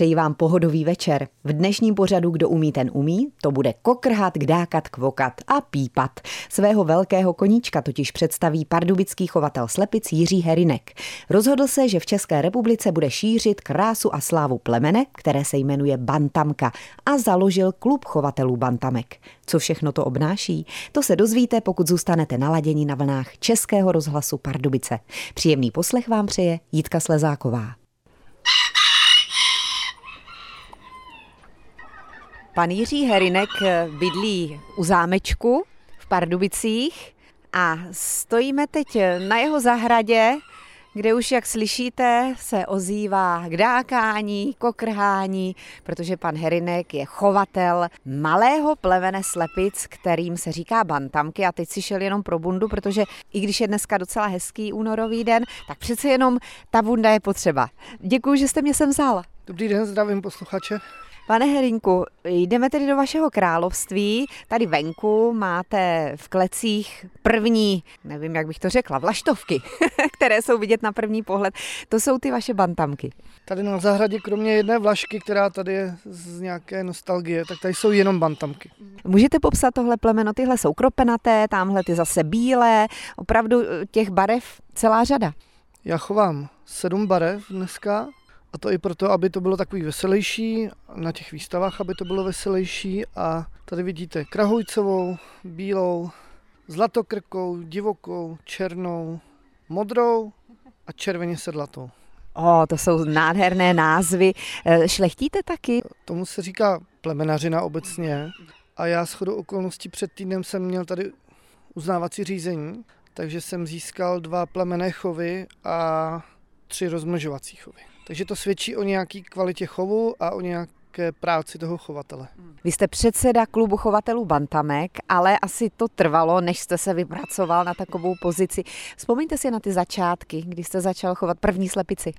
Přeji vám pohodový večer. V dnešním pořadu Kdo umí, ten umí, to bude kokrhat, kdákat, kvokat a pípat. Svého velkého koníčka totiž představí pardubický chovatel slepic Jiří Herinek. Rozhodl se, že v České republice bude šířit krásu a slávu plemene, které se jmenuje Bantamka, a založil klub chovatelů bantamek. Co všechno to obnáší, to se dozvíte, pokud zůstanete naladěni na vlnách Českého rozhlasu Pardubice. Příjemný poslech vám přeje Jitka Slezáková. Pan Jiří Herinek bydlí u zámečku v Pardubicích a stojíme teď na jeho zahradě, kde už, jak slyšíte, se ozývá kdákání, kokrhání, protože pan Herinek je chovatel malého plemene slepic, kterým se říká bantamky. A teď si šel jenom pro bundu, protože i když je dneska docela hezký únorový den, tak přece jenom ta bunda je potřeba. Děkuji, že jste mě sem vzal. Dobrý den, zdravím posluchače. Pane Herinku, jdeme tedy do vašeho království. Tady venku máte v klecích první, nevím, jak bych to řekla, vlaštovky, které jsou vidět na první pohled. To jsou ty vaše bantamky. Tady na zahradě, kromě jedné vlašky, která tady je z nějaké nostalgie, tak tady jsou jenom bantamky. Můžete popsat tohle plemeno? Tyhle jsou kropenaté, tamhle ty zase bílé. Opravdu těch barev celá řada. Já chovám 7 barev dneska. A to i proto, aby to bylo takový veselější, na těch výstavách, aby to bylo veselější. A tady vidíte krahujcovou, bílou, zlatokrkou, divokou, černou, modrou a červeně sedlatou. To jsou nádherné názvy. Šlechtíte taky? Tomu se říká plemenařina obecně. A já shodou okolností před týdnem jsem měl tady uznávací řízení, takže jsem získal 2 plemenné chovy a 3 rozmnožovací chovy. Takže to svědčí o nějaké kvalitě chovu a o nějaké práci toho chovatele. Vy jste předseda klubu chovatelů bantamek, ale asi to trvalo, než jste se vypracoval na takovou pozici. Vzpomeňte si na ty začátky, kdy jste začal chovat první slepici.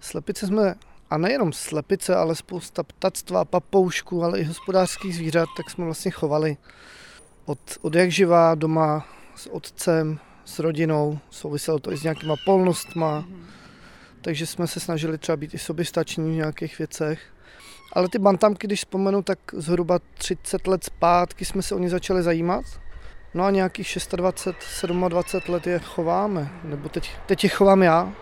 Slepice jsme, a nejenom slepice, ale spousta ptactva, papoušků, ale i hospodářských zvířat, tak jsme vlastně chovali od jak živá doma s otcem, s rodinou, souviselo to i s nějakýma polnostma. Takže jsme se snažili třeba být i soběstační v nějakých věcech. Ale ty bantamky, když vzpomenu, tak zhruba 30 let zpátky jsme se o ně začali zajímat. No a nějakých 26, 27 let je chováme, nebo teď je chovám já.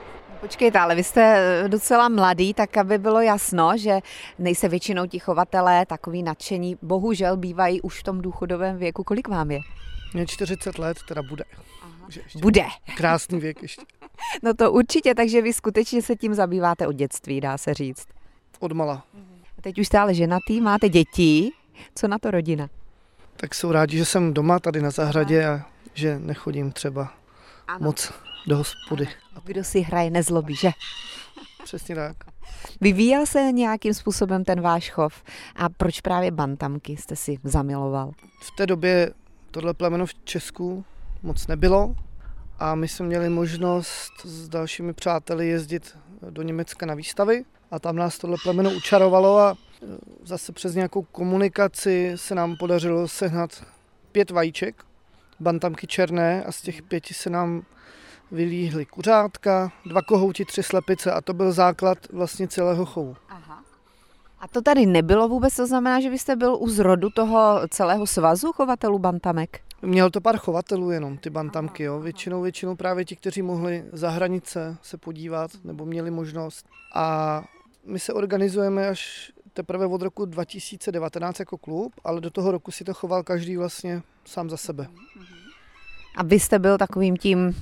Počkejte, ale vy jste docela mladý, tak aby bylo jasno, že nejse většinou ti chovatelé takový nadšení. Bohužel bývají už v tom důchodovém věku. Kolik vám je? Mě 40 let teda bude. Bude. Krásný věk ještě. No to určitě, takže vy skutečně se tím zabýváte od dětství, dá se říct. Odmala. Teď už jste ale ženatý, máte děti. Co na to rodina? Tak jsou rádi, že jsem doma tady na zahradě a že nechodím třeba moc do hospody. Ano. Kdo si hraje, nezlobí, že? Přesně tak. Vyvíjel se nějakým způsobem ten váš chov a proč právě bantamky jste si zamiloval? V té době tohle plemeno v Česku moc nebylo a my jsme měli možnost s dalšími přáteli jezdit do Německa na výstavy a tam nás tohle plemeno učarovalo a zase přes nějakou komunikaci se nám podařilo sehnat 5 vajíček, bantamky černé, a z těch 5 se nám vylíhly kuřátka, 2 kohouti, 3 slepice a to byl základ vlastně celého chovu. Aha. A to tady nebylo vůbec, to znamená, že vy jste byl u zrodu toho celého svazu chovatelů bantamek? Měl to pár chovatelů jenom, ty bantamky, jo. Většinou právě ti, kteří mohli za hranice se podívat nebo měli možnost. A my se organizujeme až teprve od roku 2019 jako klub, ale do toho roku si to choval každý vlastně sám za sebe. A vy jste byl takovým tím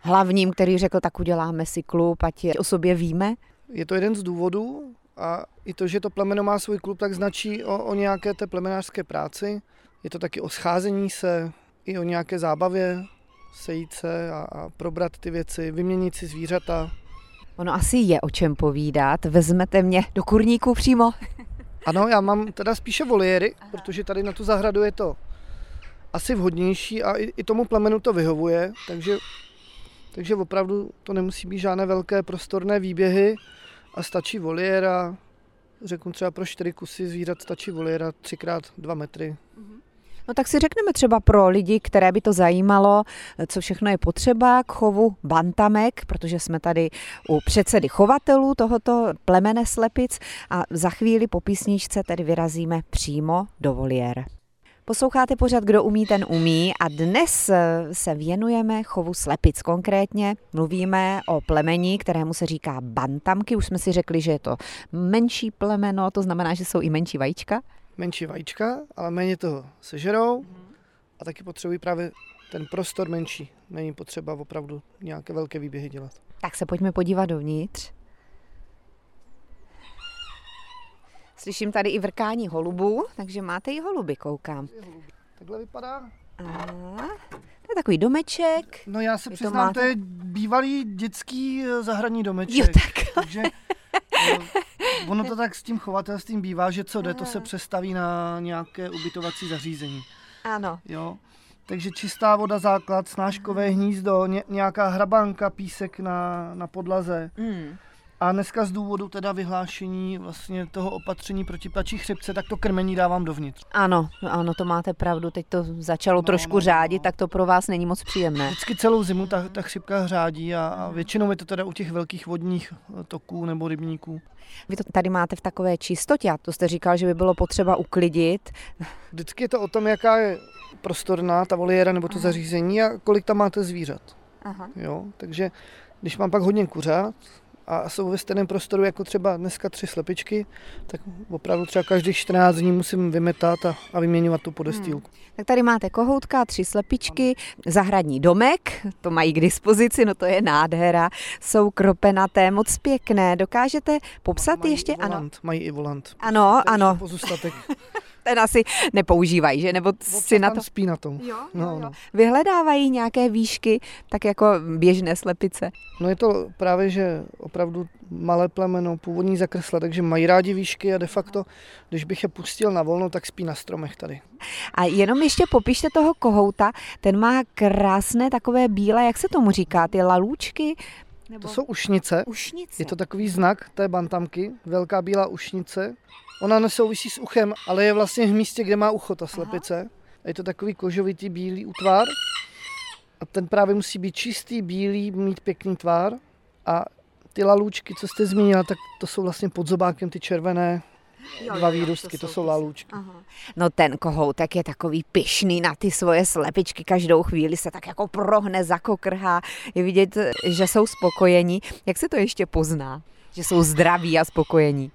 hlavním, který řekl, tak uděláme si klub, ať o sobě víme? Je to jeden z důvodů a i to, že to plemeno má svůj klub, tak značí o nějaké té plemenářské práci. Je to taky o scházení se, i o nějaké zábavě, sejít se a probrat ty věci, vyměnit si zvířata. Ono asi je o čem povídat. Vezmete mě do kurníku přímo? Ano, já mám teda spíše voliéry, protože tady na tu zahradu je to asi vhodnější a i tomu plemenu to vyhovuje, takže opravdu to nemusí být žádné velké prostorné výběhy a stačí voliéra. Řeknu třeba pro 4 kusy zvířat stačí voliéra 3x2 metry. No tak si řekneme třeba pro lidi, které by to zajímalo, co všechno je potřeba k chovu bantamek, protože jsme tady u předsedy chovatelů tohoto plemene slepic a za chvíli po písničce tedy vyrazíme přímo do voliér. Posloucháte pořad Kdo umí, ten umí a dnes se věnujeme chovu slepic. Konkrétně mluvíme o plemeni, kterému se říká bantamky. Už jsme si řekli, že je to menší plemeno, to znamená, že jsou i menší vajíčka. Menší vajíčka, ale méně toho sežerou a taky potřebují právě ten prostor menší. Není potřeba opravdu nějaké velké výběhy dělat. Tak se pojďme podívat dovnitř. Slyším tady i vrkání holubů, takže máte i holuby, koukám. Takhle vypadá. A, to je takový domeček. No já se přiznám, to je bývalý dětský zahradní domeček. Jo, tak. Takže ono to tak s tím chovatelstvím bývá, že co jde, to se přestaví na nějaké ubytovací zařízení. Ano. Jo. Takže čistá voda základ, snáškové hnízdo, nějaká hrabanka, písek na podlaze. A dneska z důvodu teda vyhlášení vlastně toho opatření proti ptačí chřipce, tak to krmení dávám dovnitř. Ano, to máte pravdu, teď to začalo trošku řádit, tak to pro vás není moc příjemné. Vždycky celou zimu ta chřipka řádí a většinou je to teda u těch velkých vodních toků nebo rybníků. Vy to tady máte v takové čistotě, to jste říkal, že by bylo potřeba uklidit. Vždycky je to o tom, jaká je prostorná ta voliéra nebo to zařízení a kolik tam máte zvířat. Aha. Jo, takže když mám pak hodně kuřat, a jsou ve stejném prostoru jako třeba dneska 3 slepičky, tak opravdu třeba každých 14 dní musím vymetat a vyměňovat tu podestýlku. Tak tady máte kohoutka, 3 slepičky, zahradní domek, to mají k dispozici, no to je nádhera, jsou kropenaté, moc pěkné, dokážete popsat mají ještě? Mají i volant. Ano. Pozůstatek. Ten asi nepoužívají, že? Nebo si na to spí na tom. Jo. Vyhledávají nějaké výšky, tak jako běžné slepice. No je to právě, že opravdu malé plemeno, původní zakrsla, takže mají rádi výšky a de facto, když bych je pustil na volno, tak spí na stromech tady. A jenom ještě popište toho kohouta, ten má krásné takové bílé, jak se tomu říká, ty lalůčky? Nebo... To jsou ušnice. Je to takový znak té bantamky, velká bílá ušnice. Ona nesouvisí s uchem, ale je vlastně v místě, kde má ucho ta slepice. A je to takový kožovitý bílý útvar. A ten právě musí být čistý, bílý, mít pěkný tvar. A ty lalůčky, co jste zmínila, tak to jsou vlastně pod zobákem ty červené. Dva výrůstky, to jsou lalůčky. Aha. No ten kohoutek je takový pyšný na ty svoje slepičky, každou chvíli se tak jako prohne, zakokrhá, je vidět, že jsou spokojení. Jak se to ještě pozná, že jsou zdraví a spokojení?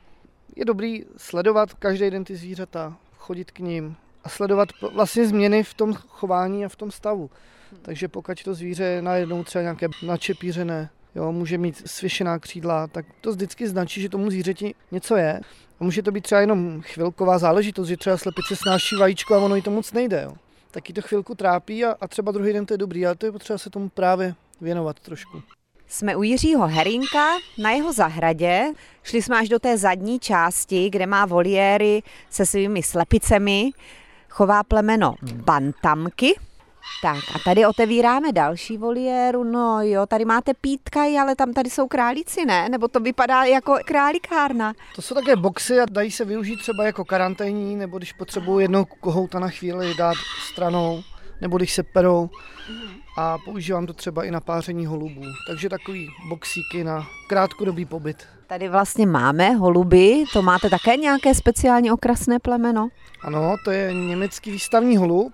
Je dobrý sledovat každý den ty zvířata, chodit k nim a sledovat vlastně změny v tom chování a v tom stavu. Takže pokud to zvíře je najednou třeba nějaké načepířené, jo, může mít svěšená křídla, tak to vždycky značí, že tomu zvířeti něco je. A může to být třeba jenom chvilková záležitost, že třeba slepice snáší vajíčko a ono jí to moc nejde. Jo. Taky to chvilku trápí a třeba druhý den to je dobrý, ale to je potřeba se tomu právě věnovat trošku. Jsme u Jiřího Herinka na jeho zahradě. Šli jsme až do té zadní části, kde má voliéry se svými slepicemi. Chová plemeno bantamky. Tak a tady otevíráme další voliéru, no jo, tady máte pítka, ale tady jsou králíci, ne? Nebo to vypadá jako králíkárna. To jsou také boxy a dají se využít třeba jako karanténní, nebo když potřebuju jednoho kohouta na chvíli dát stranou, nebo když se perou a používám to třeba i na páření holubů. Takže takový boxíky na krátkodobý pobyt. Tady vlastně máme holuby, to máte také nějaké speciální okrasné plemeno? Ano, to je německý výstavní holub.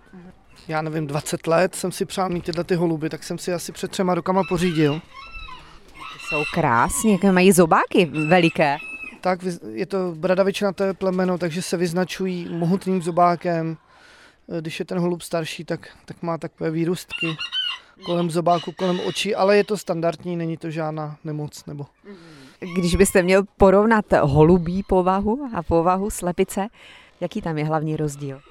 Já nevím, 20 let jsem si přál mít tyhle holuby, tak jsem si asi před 3 rokama pořídil. Jsou krásně, mají zobáky veliké. Tak, je to bradavičnaté plemeno, takže se vyznačují mohutným zobákem. Když je ten holub starší, tak má takové výrůstky kolem zobáku, kolem očí, ale je to standardní, není to žádná nemoc. Nebo... Když byste měl porovnat holubí povahu a povahu slepice, jaký tam je hlavní rozdíl?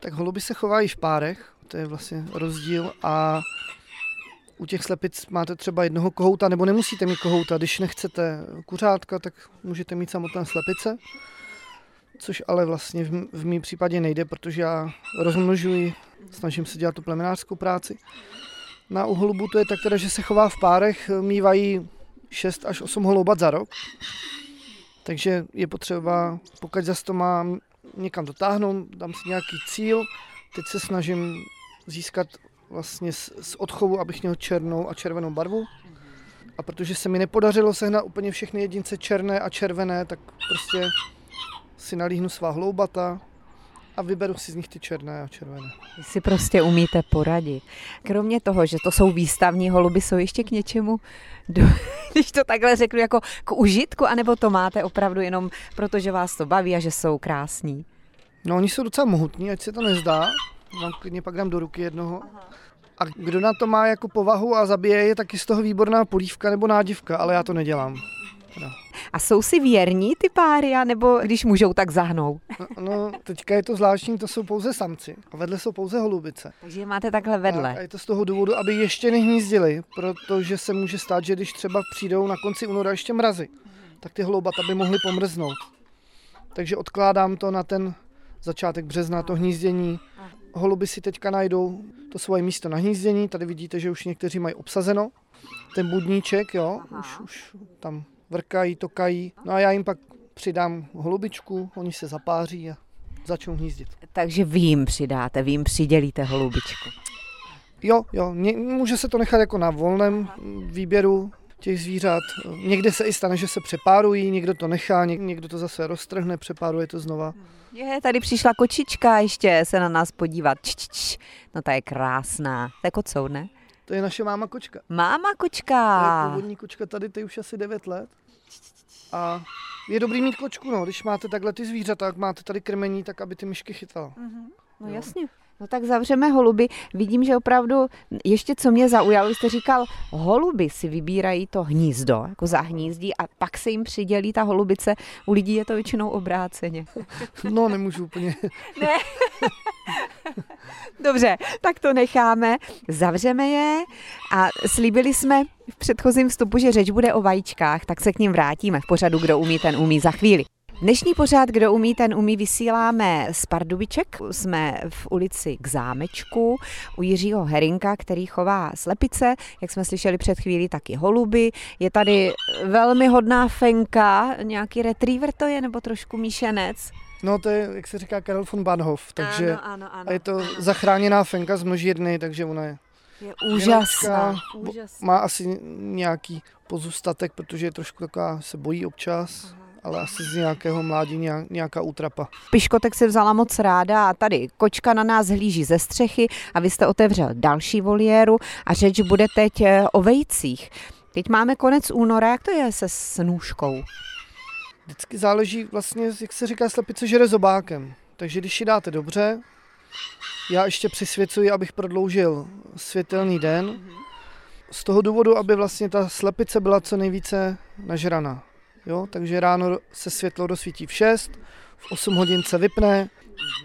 Tak holuby se chovají v párech, to je vlastně rozdíl a u těch slepic máte třeba jednoho kohouta, nebo nemusíte mít kohouta, když nechcete kuřátka, tak můžete mít samotné slepice, což ale vlastně v mém případě nejde, protože já rozmnožuji, snažím se dělat tu plemenářskou práci. Na u holubů to je tak teda, že se chová v párech, mívají 6 až 8 holubat za rok, takže je potřeba, pokud zas to mám někam dotáhnout, dám si nějaký cíl, Teď se snažím získat vlastně z odchovu, abych měl černou a červenou barvu. A protože se mi nepodařilo sehnat úplně všechny jedince černé a červené, tak prostě si nalíhnu svá hloubata a vyberu si z nich ty černé a červené. Vy si prostě umíte poradit. Kromě toho, že to jsou výstavní holuby, jsou ještě k něčemu, když to takhle řeknu, jako k užitku, anebo to máte opravdu jenom proto, že vás to baví a že jsou krásní? No, oni jsou docela mohutní, ať se to nezdá. Vám klidně pak dám do ruky jednoho. Aha. A kdo na to má jako povahu a zabije je, taky z toho výborná polívka nebo nádivka, ale já to nedělám. No. A jsou si věrní ty páry, nebo když můžou, tak zahnou? No, teďka je to zvláštní, to jsou pouze samci a vedle jsou pouze holubice. Takže je máte takhle vedle. A je to z toho důvodu, aby ještě nehnízdili, protože se může stát, že když třeba přijdou na konci února ještě mrazy, tak ty hloubata by mohly pomrznout. Takže odkládám to na ten začátek března, to hnízdění. Holuby si teďka najdou to svoje místo na hnízdění, tady vidíte, že už někteří mají obsazeno ten budníček, jo, už tam vrkají, tokají, no a já jim pak přidám holubičku, oni se zapáří a začnou hnízdit. Takže vy jim přidáte, vy jim přidělíte holubičku. Jo, může se to nechat jako na volném výběru těch zvířat. Někde se i stane, že se přepárují, někdo to nechá, někdo to zase roztrhne, přepáruje to znova. Je, tady přišla kočička ještě se na nás podívat. No ta je krásná. To je kocour, ne? To je naše máma kočka. Máma kočka! To je původní kočka tady, ty už asi 9 let. A je dobrý mít kočku, no, když máte takhle ty zvířata, jak máte tady krmení, tak aby ty myšky chytala. No jo. Jasně. No tak zavřeme holuby. Vidím, že opravdu ještě co mě zaujalo, jste říkal, holuby si vybírají to hnízdo, jako zahnízdí a pak se jim přidělí ta holubice. U lidí je to většinou obráceně. No, nemůžu úplně. Ne. Dobře, tak to necháme, zavřeme je a slíbili jsme v předchozím vstupu, že řeč bude o vajíčkách, tak se k nim vrátíme v pořadu Kdo umí, ten umí za chvíli. Dnešní pořád Kdo umí, ten umí vysíláme z Pardubiček. Jsme v ulici K zámečku u Jiřího Herinka, který chová slepice, jak jsme slyšeli před chvílí, taky holuby. Je tady velmi hodná fenka, nějaký retriever to je, nebo trošku míšenec? No to je, jak se říká, Karel von Bahnhof, takže ano. A je to zachráněná fenka z množírny, takže ona je úžasná. Má asi nějaký pozůstatek, protože je trošku taková, se bojí občas. Aha. Ale asi z nějakého mládí nějaká útrapa. Piškotek se vzala moc ráda a tady kočka na nás hlíží ze střechy a vy jste otevřel další voliéru a řeč bude teď o vejcích. Teď máme konec února, jak to je se snůškou? Vždycky záleží vlastně, jak se říká, slepice žere zobákem. Takže když ji dáte dobře, já ještě přisvěcuji, abych prodloužil světelný den, z toho důvodu, aby vlastně ta slepice byla co nejvíce nažraná. Jo, takže ráno se světlo rozsvítí v 6, v 8 hodin se vypne,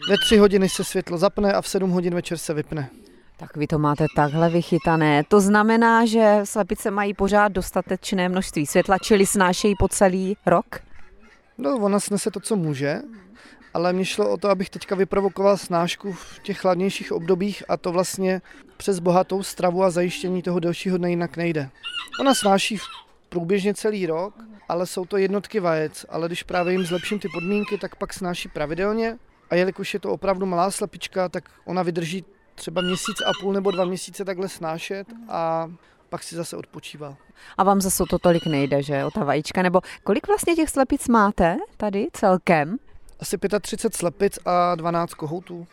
ve 3 hodiny se světlo zapne a v 7 hodin večer se vypne. Tak vy to máte takhle vychytané. To znamená, že slepice mají pořád dostatečné množství světla, čili snášejí po celý rok? No, ona snese to, co může, ale mně šlo o to, abych teďka vyprovokoval snášku v těch chladnějších obdobích a to vlastně přes bohatou stravu a zajištění toho delšího dne jinak nejde. Ona snáší průběžně celý rok, ale jsou to jednotky vajec, ale když právě jim zlepším ty podmínky, tak pak snáší pravidelně a jelikož je to opravdu malá slepička, tak ona vydrží třeba 1,5 měsíce nebo 2 měsíce takhle snášet a pak si zase odpočívá. A vám zase to tolik nejde, že o ta vajíčka, nebo kolik vlastně těch slepic máte tady celkem? Asi 35 slepic a 12 kohoutů.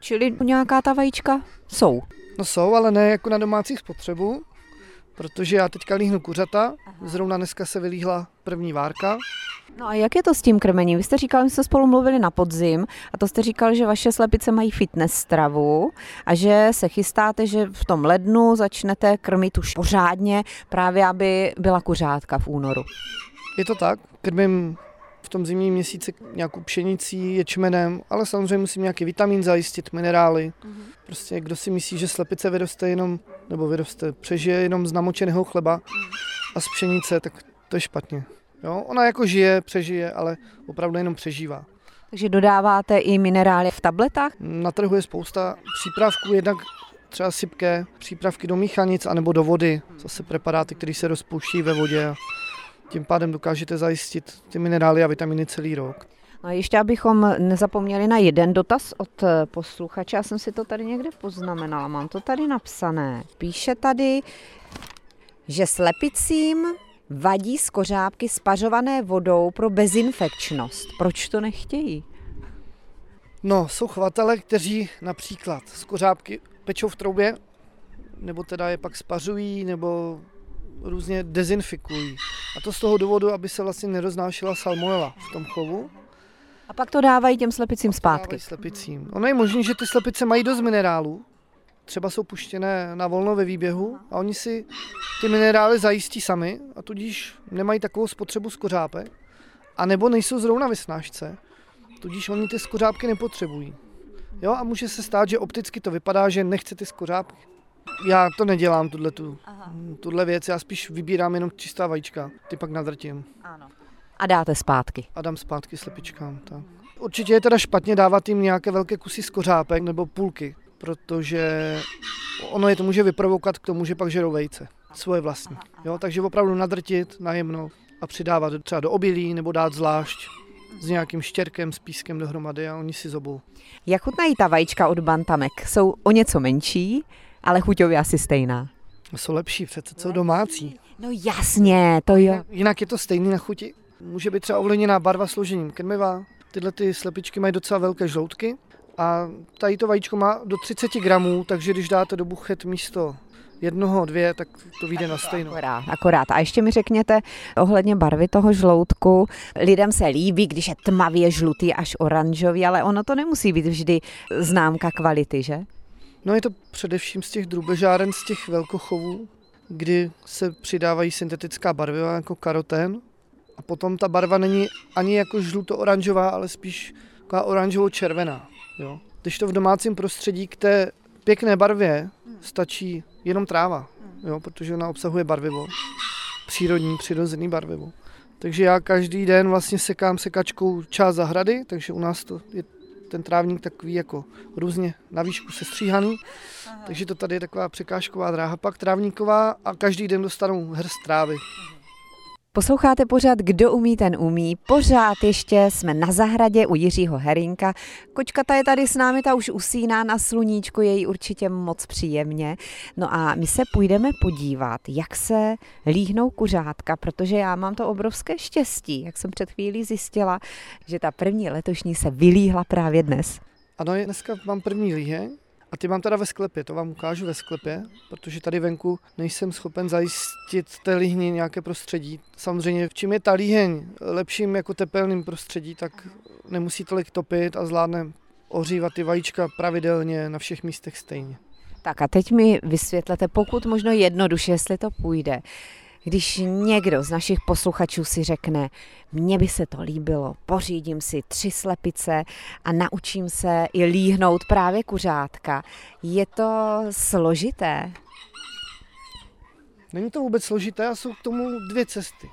Čili nějaká ta vajíčka jsou? No jsou, ale ne jako na domácí spotřebu. Protože já teďka líhnu kuřata, zrovna dneska se vylíhla první várka. No a jak je to s tím krmením? Vy jste říkal, my jsme spolu mluvili na podzim a to jste říkal, že vaše slepice mají fitness stravu a že se chystáte, že v tom lednu začnete krmit už pořádně, právě aby byla kuřátka v únoru. Je to tak, krmím v tom zimním měsíci nějakou pšenicí, ječmenem, ale samozřejmě musím nějaký vitamin zajistit, minerály. Prostě kdo si myslí, že slepice přežije jenom z namočeného chleba a z pšenice, tak to je špatně. Jo? Ona jako žije, přežije, ale opravdu jenom přežívá. Takže dodáváte i minerály v tabletách? Na trhu je spousta přípravků, jednak třeba sypké přípravky do míchanic anebo do vody. Zase preparáty, které se rozpouští ve vodě. Tím pádem dokážete zajistit ty minerály a vitaminy celý rok. A ještě abychom nezapomněli na jeden dotaz od posluchače, já jsem si to tady někde poznamenala, mám to tady napsané. Píše tady, že slepicím vadí skořápky spařované vodou pro bezinfekčnost. Proč to nechtějí? No, jsou chovatele, kteří například skořápky pečou v troubě, nebo teda je pak spařují, nebo různě dezinfikují. A to z toho důvodu, aby se vlastně neroznášela salmonela v tom chovu. A pak to dávají těm slepicím zpátky. Ono je možné, že ty slepice mají dost minerálů, třeba jsou puštěné na volno ve výběhu a oni si ty minerály zajistí sami a tudíž nemají takovou spotřebu skořápek, anebo nejsou zrovna ve snášce, tudíž oni ty skořápky nepotřebují. Jo, a může se stát, že opticky to vypadá, že nechce ty skořápky. Já to nedělám, tuhle věc, já spíš vybírám jenom čistá vajíčka, ty pak nadrtím. Ano. A dáte zpátky. A dám zpátky slepičkám, tak. Určitě je teda špatně dávat jim nějaké velké kusy skořápek nebo půlky, protože ono je to může vyprovokovat k tomu, že pak žerou vejce, svoje vlastní. Jo, takže opravdu nadrtit najemno a přidávat třeba do obilí nebo dát zvlášť s nějakým štěrkem, s pískem dohromady a oni si zobou. Jak chutnají ta vajíčka od Bantamek? Jsou o něco menší, ale chuťově asi stejná. Jsou lepší, přece jsou domácí. No jasně, to jo. Jinak je to stejný na chuti. Může být třeba ovlivněná barva složením krmiva. Tyhle ty slepičky mají docela velké žloutky a tady to vajíčko má do 30 gramů, takže když dáte do buchet místo jednoho, dvě, tak to vyjde na stejnou. Akorát. A ještě mi řekněte ohledně barvy toho žloutku. Lidem se líbí, když je tmavě žlutý až oranžový, ale ono to nemusí být vždy známka kvality, že? No je to především z těch drůbežáren, z těch velkochovů, kdy se přidávají syntetická barviva jako karotén. A potom ta barva není ani jako žluto-oranžová, ale spíš taková oranžovo-červená. Jo? Když to v domácím prostředí k té pěkné barvě stačí jenom tráva, jo? Protože ona obsahuje barvivo, přírodní, přirozený barvivo. Takže já každý den vlastně sekám sekačkou část zahrady, takže u nás to je ten trávník takový jako různě na výšku sestříhaný. Takže to tady je taková překážková dráha pak trávníková a každý den dostanou hrst trávy. Posloucháte pořád Kdo umí, ten umí. Pořád ještě jsme na zahradě u Jiřího Herinka. Kočkata je tady s námi, ta už usíná na sluníčku, je jí určitě moc příjemně. No a my se půjdeme podívat, jak se líhnou kuřátka, protože já mám to obrovské štěstí, jak jsem před chvílí zjistila, že ta první letošní se vylíhla právě dnes. Ano, dneska mám první líheň. A ty mám teda ve sklepě, to vám ukážu ve sklepě, protože tady venku nejsem schopen zajistit té líhni nějaké prostředí. Samozřejmě, čím je ta líheň lepším jako tepelným prostředí, tak nemusí tolik topit a zvládne ohřívat ty vajíčka pravidelně na všech místech stejně. Tak a teď mi vysvětlete, pokud možno jednoduše, jestli to půjde. Když někdo z našich posluchačů si řekne, mně by se to líbilo, pořídím si 3 slepice a naučím se i líhnout právě kuřátka, je to složité? Není to vůbec složité a jsou k tomu 2 cesty.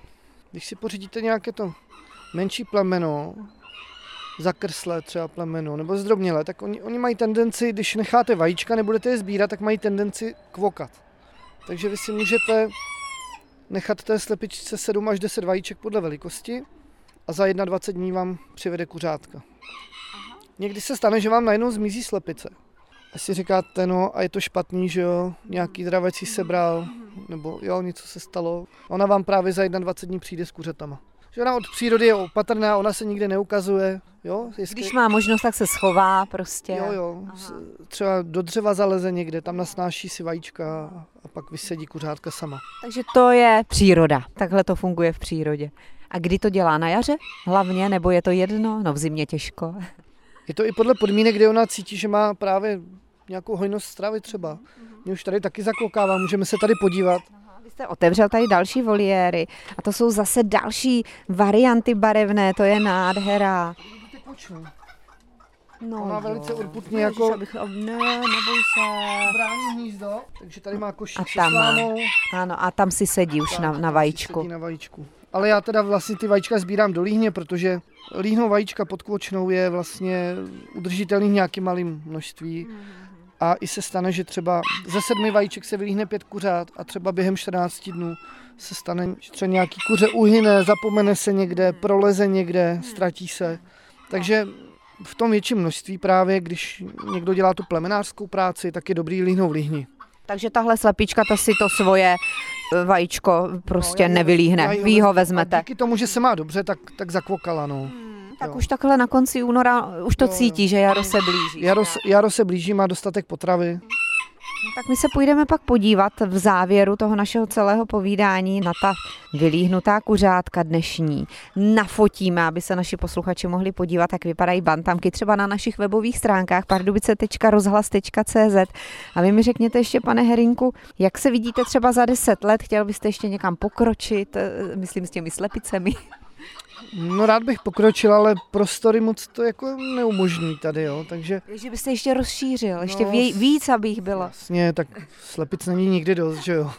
Když si pořídíte nějaké to menší plemeno, zakrslé třeba plemeno nebo zdrobnělé, tak oni mají tendenci, když necháte vajíčka, nebudete je sbírat, tak mají tendenci kvokat. Takže vy si můžete nechat té slepičce 7 až 10 vajíček podle velikosti a za 21 dní vám přivede kuřátka. Aha. Někdy se stane, že vám najednou zmizí slepice. A si říkáte, no a je to špatný, že jo, nějaký dravec ji sebral, nebo jo, něco se stalo. Ona vám právě za 21 dní přijde s kuřatama. Že ona od přírody je opatrná, ona se nikde neukazuje. Jo? Jestli... Když má možnost, tak se schová prostě. Jo. Aha. Třeba do dřeva zaleze někde, tam nasnáší si vajíčka a pak vysedí kuřátka sama. Takže to je příroda, takhle to funguje v přírodě. A kdy to dělá, na jaře hlavně, nebo je to jedno? No v zimě těžko. Je to i podle podmínek, kde ona cítí, že má právě nějakou hojnost stravy třeba. Mě už tady taky zakokává, můžeme se tady podívat. Vy jste otevřel tady další voliéry a to jsou zase další varianty barevné, to je nádhera. No, má velice urputně jako... Ne, neboj se. Brání hnízdo, takže tady má košík se slámou. Ano, a tam si sedí už na vajíčku. Sedí na vajíčku. Ale já teda vlastně ty vajíčka sbírám do líhně, protože líhnou vajíčka pod kvočnou je vlastně udržitelný nějakým malým množství. A i se stane, že třeba ze 7 vajíček se vylíhne 5 kuřat a třeba během 14 dnů se stane, že třeba nějaký kuře uhyne, zapomene se někde, proleze někde, ztratí se. Takže v tom větším množství právě, když někdo dělá tu plemenářskou práci, tak je dobrý líhnout v líhni. Takže tahle slepička ta si to svoje vajíčko prostě nevylíhne. Vy ho vezmete. A díky tomu, že se má dobře, tak zakvokala. No. Tak jo. Už takhle na konci února už to cítí, že jaro se blíží. Jaro se blíží, má dostatek potravy. No, tak my se půjdeme pak podívat v závěru toho našeho celého povídání na ta vylíhnutá kuřátka dnešní. Nafotíme, aby se naši posluchači mohli podívat, jak vypadají bantamky, třeba na našich webových stránkách pardubice.rozhlas.cz. A vy mi řekněte ještě, pane Herinku, jak se vidíte třeba za 10 let, chtěl byste ještě někam pokročit, myslím s těmi slepicemi? No rád bych pokročil, ale prostory moc to jako neumožní tady, jo, takže... Že byste ještě rozšířil, ještě víc, aby jich bylo. Jasně, tak slepic není nikdy dost, že jo.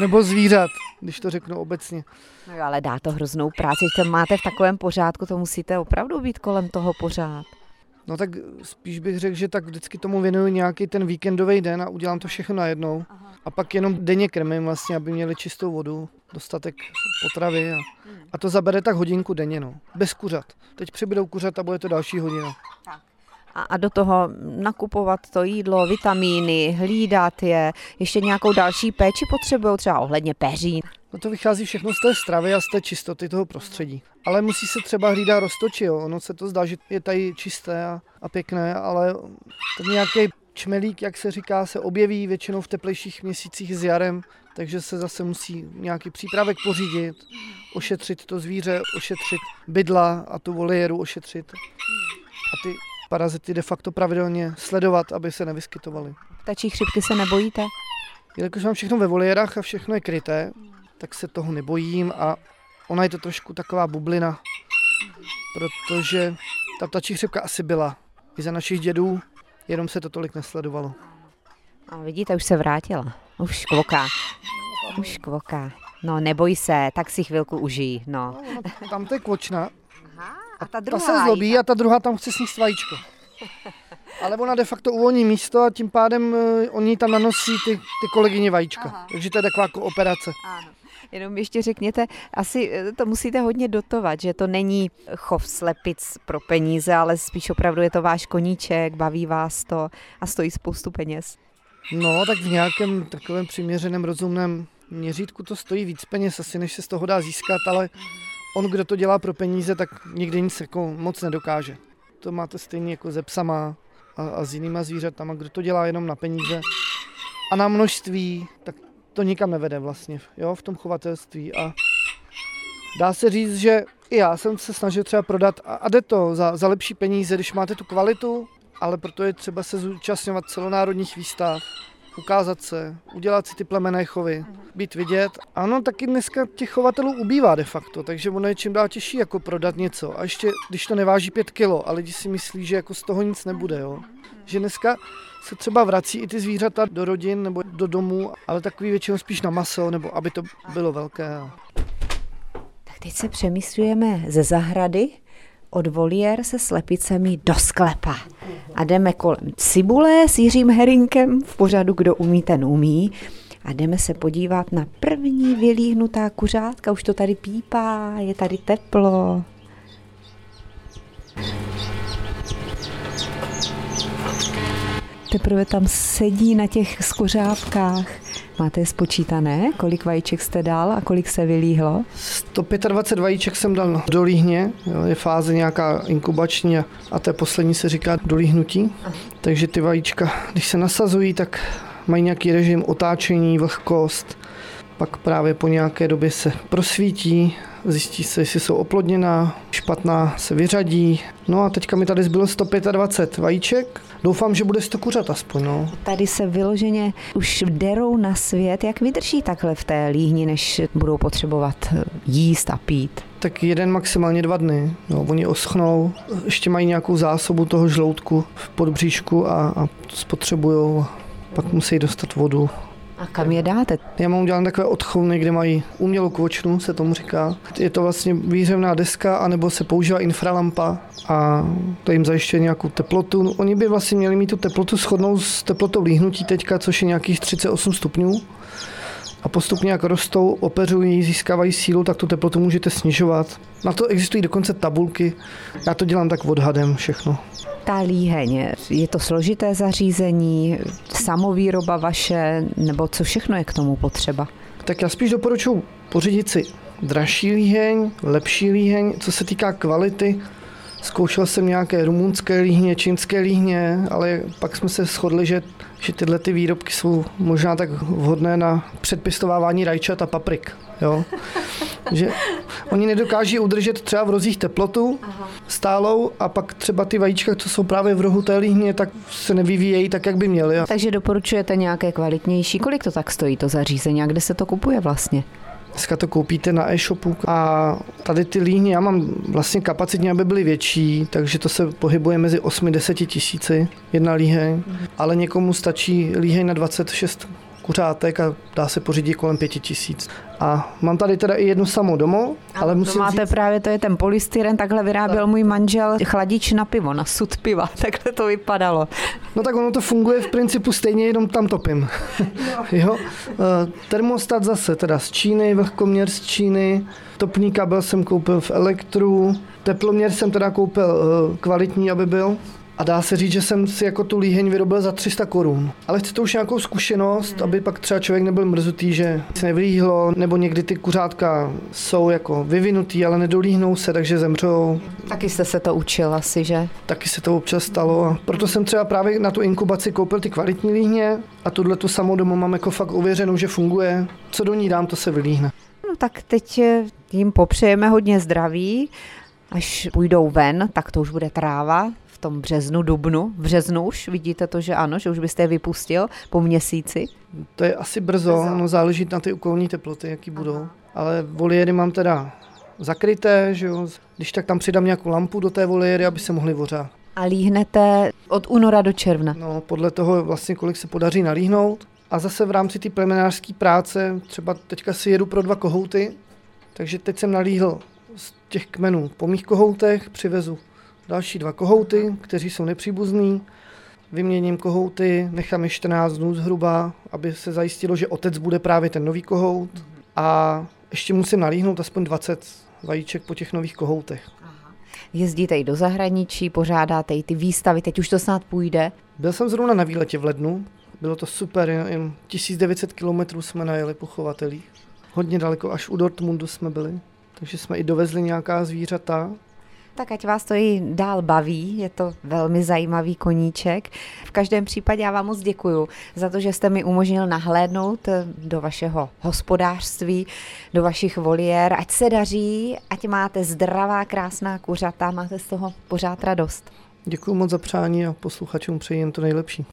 Nebo zvířat, když to řeknu obecně. No jo, ale dá to hroznou práci, když to máte v takovém pořádku, to musíte opravdu být kolem toho pořád. No tak spíš bych řekl, že tak vždycky tomu věnuju nějaký ten víkendový den a udělám to všechno najednou. Aha. A pak jenom denně krmím vlastně, aby měli čistou vodu, dostatek potravy a to zabere tak hodinku denně, no. Bez kuřat. Teď přibydou kuřat a bude to další hodina. Tak. A do toho nakupovat to jídlo, vitamíny, hlídat je, ještě nějakou další péči potřebujou, třeba ohledně peří. No to vychází všechno z té stravy a z té čistoty toho prostředí. Ale musí se třeba hlídat roztoči, jo. Ono se to zdá, že je tady čisté a pěkné, ale ten nějaký čmelík, jak se říká, se objeví většinou v teplejších měsících s jarem, takže se zase musí nějaký přípravek pořídit, ošetřit to zvíře, ošetřit bydla a tu voliéru ošetřit. A ty parazity de facto pravidelně sledovat, aby se nevyskytovaly. Ptačí chřipky se nebojíte? Jelikož mám všechno ve voliérách a všechno je kryté, tak se toho nebojím a ona je to trošku taková bublina, protože ta ptačí chřipka asi byla i za našich dědů, jenom se to tolik nesledovalo. A vidíte, už se vrátila. Už kvoká. Už kvoká. No neboj se, tak si chvilku užijí. No, tam to je kvočna. Aha, a ta druhá. Ta se zlobí a ta druhá tam chce sníst vajíčko. Ale ona de facto uvolní místo a tím pádem oni tam nanosí ty kolegyně vajíčka. Aha. Takže to je taková kooperace. Ano. Jenom ještě řekněte, asi to musíte hodně dotovat, že to není chov slepic pro peníze, ale spíš opravdu je to váš koníček, baví vás to a stojí spoustu peněz. No, tak v nějakém takovém přiměřeném rozumném měřítku to stojí víc peněz asi, než se z toho dá získat, ale on, kdo to dělá pro peníze, tak nikdy nic jako moc nedokáže. To máte stejně jako se psama a s jinýma zvířatama, kdo to dělá jenom na peníze a na množství, tak to nikam nevede vlastně, jo, v tom chovatelství a dá se říct, že i já jsem se snažil třeba prodat a jde to za lepší peníze, když máte tu kvalitu, ale proto je třeba se zúčastňovat celonárodních výstav, ukázat se, udělat si ty plemenné chovy, být vidět. Ano, taky dneska těch chovatelů ubývá de facto, takže ono je čím dál těžší jako prodat něco a ještě, když to neváží 5 kilo a lidi si myslí, že jako z toho nic nebude, jo. Že dneska se třeba vrací i ty zvířata do rodin nebo do domů, ale takový většinou spíš na maso, nebo aby to bylo velké. Tak teď se přemístujeme ze zahrady od voliér se slepicemi do sklepa. A jdeme kolem cibule s Jiřím Herinkem v pořadu Kdo umí, ten umí. A jdeme se podívat na první vylíhnutá kuřátka. Už to tady pípá, je tady teplo. Teprve tam sedí na těch skořávkách. Máte je spočítané? Kolik vajíček jste dal a kolik se vylíhlo? 125 vajíček jsem dal do líhně. Jo, je fáze nějaká inkubační a té poslední se říká dolíhnutí. Takže ty vajíčka, když se nasazují, tak mají nějaký režim otáčení, vlhkost. Pak právě po nějaké době se prosvítí, zjistí se, jestli jsou oplodněná, špatná se vyřadí. No a teďka mi tady zbylo 125 vajíček. Doufám, že bude 100 kuřat aspoň. No. Tady se vyloženě už derou na svět. Jak vydrží takhle v té líhni, než budou potřebovat jíst a pít? Tak 1, maximálně 2 dny. No, oni oschnou, ještě mají nějakou zásobu toho žloutku v podbříšku a spotřebujou. Pak musí dostat vodu. A kam je dáte? Já mám udělané takové odchovny, kde mají umělou kvočnu, se tomu říká. Je to vlastně výřevná deska, anebo se používá infralampa a to jim zajišťuje nějakou teplotu. Oni by vlastně měli mít tu teplotu shodnou s teplotou líhnutí teďka, což je nějakých 38 stupňů. a postupně jak rostou, opeřují, získávají sílu, tak tu teplotu můžete snižovat. Na to existují dokonce tabulky, já to dělám tak odhadem všechno. Ta líheň, je to složité zařízení, samovýroba vaše, nebo co všechno je k tomu potřeba? Tak já spíš doporučuji pořídit si dražší líheň, lepší líheň, co se týká kvality. Zkoušel jsem nějaké rumunské líhně, čínské líhně, ale pak jsme se shodli, že tyhle ty výrobky jsou možná tak vhodné na předpěstovávání rajčat a paprik. Jo? Že oni nedokáží udržet třeba v rozích teplotu stálou a pak třeba ty vajíčka, co jsou právě v rohu té líhně, tak se nevyvíjejí tak, jak by měly. Takže doporučujete nějaké kvalitnější? Kolik to tak stojí, to zařízení, a kde se to kupuje vlastně? Dneska to koupíte na e-shopu a tady ty líhně, já mám vlastně kapacitně, aby byly větší, takže to se pohybuje mezi 8-10 tisíci jedna líheň, ale někomu stačí líheň na 26 kuřátek a dá se pořídit kolem 5 tisíc. A mám tady teda i jednu samou domů, ale musím právě to je ten polystyren, takhle vyráběl můj manžel chladič na pivo, na sud piva, takhle to vypadalo. No tak ono to funguje v principu stejně, jenom tam topím. No. Jo? Termostat zase teda z Číny, vlhkoměr z Číny, topný kabel jsem koupil v Elektru, teploměr jsem teda koupil kvalitní, aby byl. A dá se říct, že jsem si jako tu líheň vyrobil za 300 korun. Ale chci to už nějakou zkušenost, aby pak třeba člověk nebyl mrzutý, že se nevylíhlo, nebo někdy ty kuřátka jsou jako vyvinutý, ale nedolíhnou se, takže zemřou. Taky jste se to učil asi, že? Taky se to občas stalo. A proto jsem třeba právě na tu inkubaci koupil ty kvalitní líhně a tuhle tu samou domu mám jako fakt uvěřenou, že funguje. Co do ní dám, to se vylíhne. No tak teď jim popřejeme hodně zdraví. Až půjdou ven, tak to už bude tráva. V tom březnu, dubnu, březnu už, vidíte to, že ano, že už byste je vypustil po měsíci? To je asi brzo, no, záleží na ty okolní teploty, jaký budou. Ale voliéry mám teda zakryté, že jo, když tak tam přidám nějakou lampu do té voliéry, aby se mohly vořát. A líhnete od února do června? No, podle toho vlastně, kolik se podaří nalíhnout. A zase v rámci té plemenářské práce, třeba teďka si jedu pro 2 kohouty, takže teď jsem nalíhl z těch kmenů po mých kohoutech, přivezu další 2 kohouty, kteří jsou nepříbuzní. Vyměním kohouty, nechám je 14 dnů zhruba, aby se zajistilo, že otec bude právě ten nový kohout. A ještě musím nalíhnout aspoň 20 vajíček po těch nových kohoutech. Aha. Jezdíte i do zahraničí, pořádáte i ty výstavy, teď už to snad půjde. Byl jsem zrovna na výletě v lednu, bylo to super, jen 1900 kilometrů jsme najeli po chovatelích. Hodně daleko, až u Dortmundu jsme byli, takže jsme i dovezli nějaká zvířata. Tak ať vás to i dál baví, je to velmi zajímavý koníček. V každém případě já vám moc děkuju za to, že jste mi umožnil nahlédnout do vašeho hospodářství, do vašich voliér. Ať se daří, ať máte zdravá, krásná kuřata, máte z toho pořád radost. Děkuju moc za přání a posluchačům přeji jen to nejlepší.